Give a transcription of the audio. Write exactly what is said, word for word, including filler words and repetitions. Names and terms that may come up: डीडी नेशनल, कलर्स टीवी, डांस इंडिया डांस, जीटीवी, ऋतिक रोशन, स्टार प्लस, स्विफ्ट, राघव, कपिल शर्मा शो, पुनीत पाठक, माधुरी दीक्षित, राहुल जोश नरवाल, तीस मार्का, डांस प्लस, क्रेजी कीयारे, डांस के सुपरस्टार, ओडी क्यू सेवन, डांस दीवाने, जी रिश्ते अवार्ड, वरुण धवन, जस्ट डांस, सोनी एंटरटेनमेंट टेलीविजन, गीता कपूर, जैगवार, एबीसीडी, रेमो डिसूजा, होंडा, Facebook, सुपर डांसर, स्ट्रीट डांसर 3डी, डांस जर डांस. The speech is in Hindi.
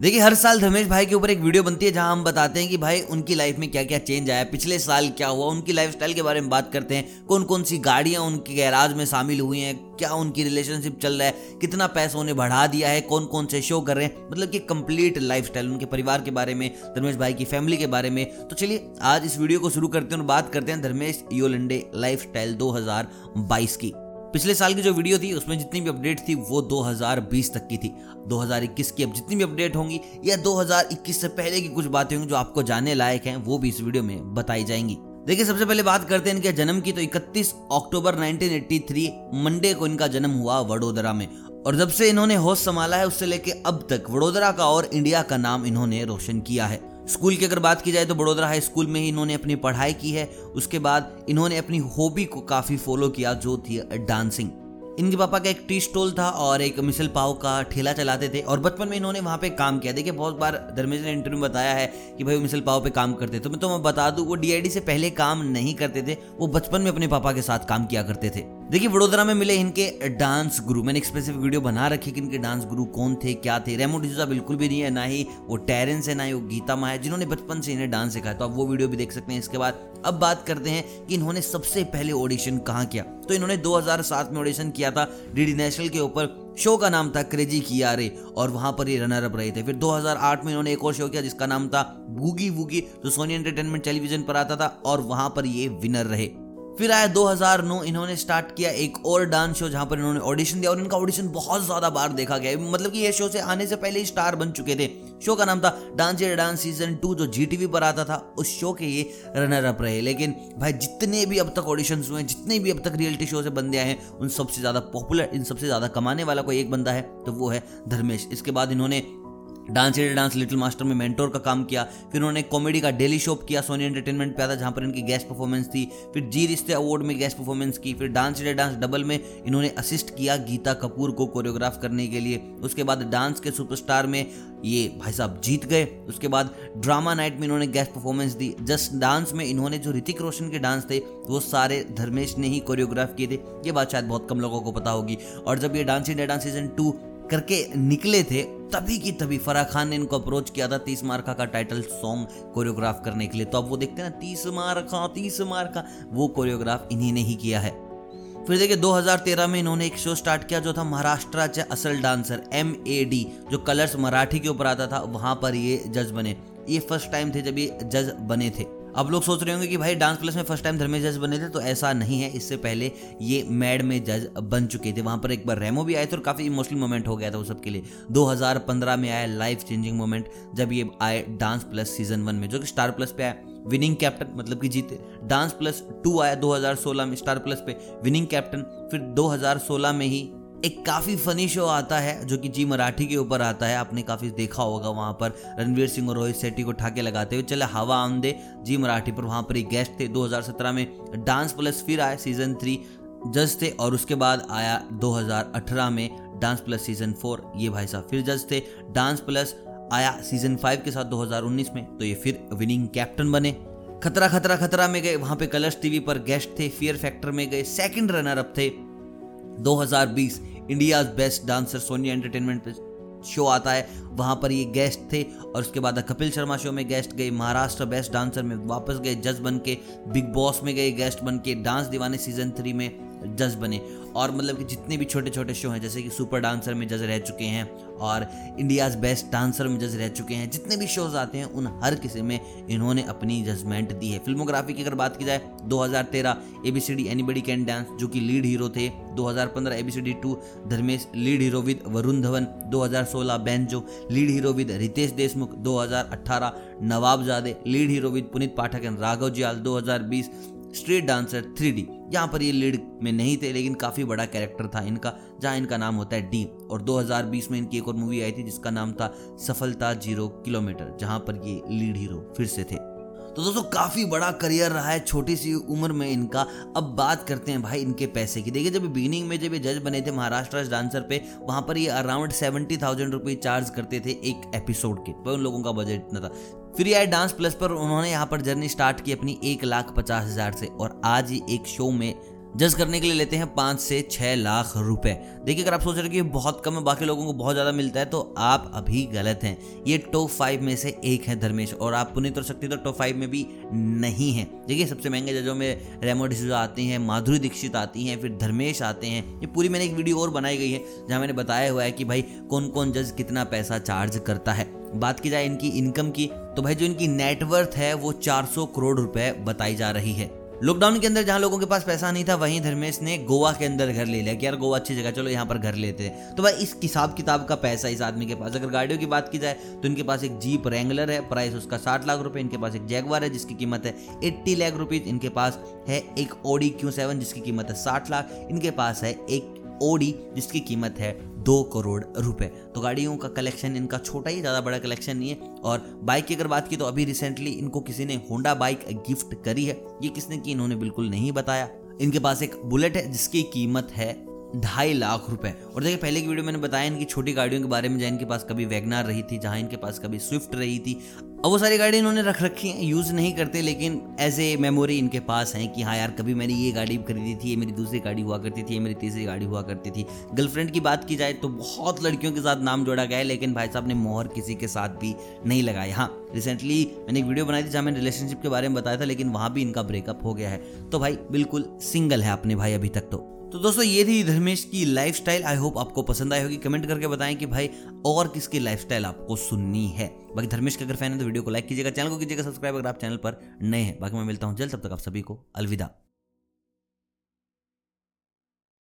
देखिए, हर साल धर्मेश भाई के ऊपर एक वीडियो बनती है जहां हम बताते हैं कि भाई उनकी लाइफ में क्या क्या चेंज आया, पिछले साल क्या हुआ, उनकी लाइफस्टाइल के बारे में बात करते हैं, कौन कौन सी गाड़ियां उनके गैराज में शामिल हुई हैं, क्या उनकी रिलेशनशिप चल रहा है, कितना पैसा उन्हें बढ़ा दिया है, कौन कौन से शो कर रहे हैं, मतलब कि कंप्लीट लाइफस्टाइल, उनके परिवार के बारे में, धर्मेश भाई की फैमिली के बारे में। तो चलिए आज इस वीडियो को शुरू करते हैं और बात करते हैं धर्मेश योलंडे लाइफस्टाइल दो हज़ार बाईस की। पिछले साल की जो वीडियो थी उसमें जितनी भी अपडेट थी वो दो हज़ार बीस तक की थी। दो हज़ार इक्कीस की अब जितनी भी अपडेट होंगी या दो हज़ार इक्कीस से पहले की कुछ बातें होंगी जो आपको जानने लायक हैं वो भी इस वीडियो में बताई जाएंगी। देखिए, सबसे पहले बात करते हैं इनके जन्म की। तो इकतीस अक्टूबर उन्नीस सौ तिरासी मंडे को इनका जन्म हुआ वडोदरा में, और जब से इन्होंने होश संभाला है उससे लेके अब तक वडोदरा का और इंडिया का नाम इन्होंने रोशन किया है। स्कूल की अगर बात की जाए तो बड़ोदरा हाई स्कूल में ही इन्होंने अपनी पढ़ाई की है। उसके बाद इन्होंने अपनी हॉबी को काफ़ी फॉलो किया जो थी डांसिंग। इनके पापा का एक टी स्टॉल था और एक मिसल पाव का ठेला चलाते थे और बचपन में इन्होंने वहाँ पे काम किया। देखिए, बहुत बार धर्मेश ने इंटरव्यू में बताया है कि भाई वो मिसल पाव पे काम करते थे। तो मैं तो मैं बता दूँ वो डीआईडी से पहले काम नहीं करते थे, वो बचपन में अपने पापा के साथ काम किया करते थे। देखिए, वडोदरा में मिले इनके डांस गुरु। मैंने एक स्पेसिफिक वीडियो बना रखी कि इनके डांस गुरु कौन थे, क्या थे। रेमो डिसूजा बिल्कुल भी नहीं है, ना ही वो टेरेंस है, ना ही वो गीता माँ है जिन्होंने बचपन से इन्हें डांस सिखाया। तो आप वो वीडियो भी देख सकते हैं। इसके बाद अब बात करते हैं कि इन्होंने सबसे पहले ऑडिशन कहाँ किया। तो इन्होंने दो हज़ार सात में ऑडिशन किया था डीडी नेशनल के ऊपर। शो का नाम था क्रेजी कीयारे और वहाँ पर ये रनर अप रहे थे। फिर दो हज़ार आठ में इन्होंने एक और शो किया जिसका नाम था बूगी वूगी, जो सोनी एंटरटेनमेंट टेलीविजन पर आता था और वहाँ पर ये विनर रहे। फिर आया दो हज़ार नौ, इन्होंने स्टार्ट किया एक और डांस शो जहां पर इन्होंने ऑडिशन दिया और इनका ऑडिशन बहुत ज़्यादा बार देखा गया। मतलब कि ये शो से आने से पहले ही स्टार बन चुके थे। शो का नाम था डांस जर डांस सीजन टू, जो जीटीवी पर आता था। उस शो के ये रनर अप रहे। लेकिन भाई जितने भी अब तक ऑडिशंस हुए हैं, जितने भी अब तक रियलिटी शो से बंदे आए हैं, उन सबसे ज़्यादा पॉपुलर, इन सबसे ज़्यादा कमाने वाला कोई एक बंदा है तो वो है धर्मेश। इसके बाद इन्होंने डांस इंडिया डांस little master में मेंटोर का काम किया। फिर उन्होंने कॉमेडी का डेली शो किया, सोनी एंटरटेनमेंट पे आता, जहाँ पर इनकी गेस्ट परफॉर्मेंस थी। फिर जी रिश्ते अवार्ड में गेस्ट परफॉर्मेंस की। फिर डांस इंडिया डांस डबल में इन्होंने असिस्ट किया गीता कपूर को कोरियोग्राफ करने के लिए। उसके बाद डांस के सुपरस्टार में ये भाई साहब जीत गए। उसके बाद ड्रामा नाइट में इन्होंने गेस्ट परफॉर्मेंस दी। जस्ट डांस में इन्होंने जो ऋतिक रोशन के डांस थे वो सारे धर्मेश ने ही कोरियोग्राफ किए थे। ये बात शायद बहुत कम लोगों को पता होगी। और जब ये डांस इंडिया डांस season two करके निकले थे तभी की तभी फराह खान ने इनको अप्रोच किया था तीस मार्का का टाइटल सॉन्ग कोरियोग्राफ करने के लिए। तो अब वो देखते हैं ना, तीस मार्का तीस मार्का वो कोरियोग्राफ इन्हीं ने ही किया है। फिर देखिए दो हज़ार तेरह में इन्होंने एक शो स्टार्ट किया जो था महाराष्ट्र के असल डांसर एम ए डी, जो कलर्स मराठी के ऊपर आता था। वहाँ पर ये जज बने। ये फर्स्ट टाइम थे जब ये जज बने थे। अब लोग सोच रहे होंगे कि भाई डांस प्लस में फर्स्ट टाइम धर्मेश जज बने थे, तो ऐसा नहीं है। इससे पहले ये मैड में जज बन चुके थे। वहाँ पर एक बार रेमो भी आए थे और काफ़ी इमोशनल मोमेंट हो गया था वो सबके लिए। दो हज़ार पंद्रह में आया लाइफ चेंजिंग मोमेंट जब ये आए डांस प्लस सीजन वन में, जो कि स्टार प्लस पे आया विनिंग कैप्टन, मतलब कि जीते। डांस प्लस टू आया दो हज़ार सोलह में स्टार प्लस पे विनिंग कैप्टन। फिर दो हज़ार सोलह में ही एक काफ़ी फ़नी शो आता है जो कि जी मराठी के ऊपर आता है। आपने काफ़ी देखा होगा, वहाँ पर रणवीर सिंह और रोहित शेट्टी को ठाके लगाते हुए चले हवा आमदे जी मराठी पर, वहाँ पर एक गेस्ट थे। दो हज़ार सत्रह में डांस प्लस फिर आया सीज़न थ्री, जज थे। और उसके बाद आया दो हज़ार अठारह में डांस प्लस सीज़न फोर, ये भाई साहब फिर जज थे। डांस प्लस आया सीज़न फाइव के साथ दो हज़ार उन्नीस में, तो ये फिर विनिंग कैप्टन बने। खतरा खतरा खतरा में गए, वहाँ पर कलर्स टीवी पर गेस्ट थे। फियर फैक्टर में गए, सेकेंड रनर अप थे। दो हज़ार बीस India's best dancer Sony entertainment पे शो आता है, वहाँ पर ये गेस्ट थे। और उसके बाद कपिल शर्मा शो में गेस्ट गए। महाराष्ट्र बेस्ट डांसर में वापस गए जज बन के। बिग बॉस में गए गेस्ट बन के। डांस दीवाने सीजन थ्री में जज बने। और मतलब कि जितने भी छोटे छोटे शो हैं, जैसे कि सुपर डांसर में जज रह चुके हैं और इंडियाज़ बेस्ट डांसर में जज रह चुके हैं, जितने भी शोज आते हैं उन हर किसी में इन्होंने अपनी जजमेंट दी है। फिल्मोग्राफी की अगर बात की जाए दो हज़ार तेरह एबीसीडी एनीबडी कैन डांस, जो कि लीड हीरो थे। दो हज़ार पंद्रह एबीसीडी two Dharmesh lead hero with वरुण धवन। दो हज़ार सोलह Banjo lead hero with Riteish Deshmukh. दो हज़ार अठारह Nawabzaade lead hero with पुनीत पाठक and राघव Juyal. दो हज़ार बीस स्ट्रीट डांसर थ्री डी, यहाँ पर ये लीड में नहीं थे लेकिन काफ़ी बड़ा कैरेक्टर था इनका, जहाँ इनका नाम होता है डी। और दो हज़ार बीस में इनकी एक और मूवी आई थी जिसका नाम था सफलता जीरो किलोमीटर, जहाँ पर ये लीड हीरो फिर से थे। तो दोस्तों काफ़ी बड़ा करियर रहा है छोटी सी उम्र में इनका। अब बात करते हैं भाई इनके पैसे की। देखिए, जब बिगिनिंग में जब ये जज बने थे महाराष्ट्र डांसर पे, वहाँ पर ये अराउंड सेवेंटी थाउजेंड रुपये चार्ज करते थे एक एपिसोड के, पर उन लोगों का बजट इतना था। फिर ये आए डांस प्लस पर, उन्होंने यहाँ पर जर्नी स्टार्ट की अपनी एक लाख पचास हज़ार से और आज ही एक शो में जज करने के लिए लेते हैं पाँच से छः लाख रुपए। देखिए अगर आप सोच रहे हो कि बहुत कम है, बाकी लोगों को बहुत ज़्यादा मिलता है, तो आप अभी गलत हैं। ये टॉप फाइव में से एक है धर्मेश, और आप पुनीत और शक्ति तो टॉप फाइव में भी नहीं हैं। देखिए सबसे महंगे जजों में रेमो डिसूजा आते हैं, माधुरी दीक्षित आती हैं, फिर धर्मेश आते हैं। ये पूरी मैंने एक वीडियो और बनाई गई है जहाँ मैंने बताया हुआ है कि भाई कौन कौन जज कितना पैसा चार्ज करता है। बात की जाए इनकी इनकम की, तो भाई जो इनकी नेटवर्थ है वो चार सौ करोड़ रुपए बताई जा रही है। लॉकडाउन के अंदर जहां लोगों के पास पैसा नहीं था, वहीं धर्मेश ने गोवा के अंदर घर ले लिया कि यार गोवा अच्छी जगह, चलो यहां पर घर लेते हैं। तो भाई इस हिसाब किताब का पैसा इस आदमी के पास। अगर गाड़ियों की बात की जाए तो इनके पास एक जीप रेंगुलर है, प्राइस उसका साठ लाख रुपए। इनके पास एक जैगवार है जिसकी कीमत है अस्सी लाख रुपीज। इनके पास है एक ओडी क्यू सेवन जिसकी कीमत है साठ लाख। इनके पास है एक ओडी जिसकी कीमत है दो करोड़ रुपए। तो गाड़ियों का कलेक्शन इनका छोटा ही, ज़्यादा बड़ा कलेक्शन नहीं है। और बाइक की अगर बात की तो अभी रिसेंटली इनको किसी ने होंडा बाइक गिफ्ट करी है, ये किसने की इन्होंने बिल्कुल नहीं बताया। इनके पास एक बुलेट है जिसकी कीमत है ढाई लाख रुपए। और देखिए पहले की वीडियो मैंने बताया इनकी छोटी गाड़ियों के बारे में, जहाँ इनके पास कभी वैगनार रही थी, जहाँ इनके पास कभी स्विफ्ट रही थी। अब वो सारी गाड़ी इन्होंने रख रखी हैं, यूज़ नहीं करते, लेकिन एज ए मेमोरी इनके पास है कि हाँ यार कभी मैंने ये गाड़ी खरीदी थी, ये मेरी दूसरी गाड़ी हुआ करती थी, ये मेरी तीसरी गाड़ी हुआ करती थी। गर्लफ्रेंड की बात की जाए तो बहुत लड़कियों के साथ नाम जोड़ा गया है, लेकिन भाई साहब ने मोहर किसी के साथ भी नहीं लगाई। हाँ रिसेंटली मैंने एक वीडियो बनाई थी जहाँ मैंने रिलेशनशिप के बारे में बताया था, लेकिन वहाँ भी इनका ब्रेकअप हो गया है। तो भाई बिल्कुल सिंगल है अपने भाई अभी तक। तो तो दोस्तों ये थी धर्मेश की लाइफस्टाइल। आई होप आपको पसंद आई होगी। कमेंट करके बताएं कि भाई और किसकी लाइफस्टाइल आपको सुननी है। बाकी धर्मेश के अगर फैन है तो वीडियो को लाइक कीजिएगा, चैनल को कीजिएगा सब्सक्राइब अगर आप चैनल पर नए हैं। बाकी मैं मिलता हूं जल्द, तब तक आप सभी को अलविदा।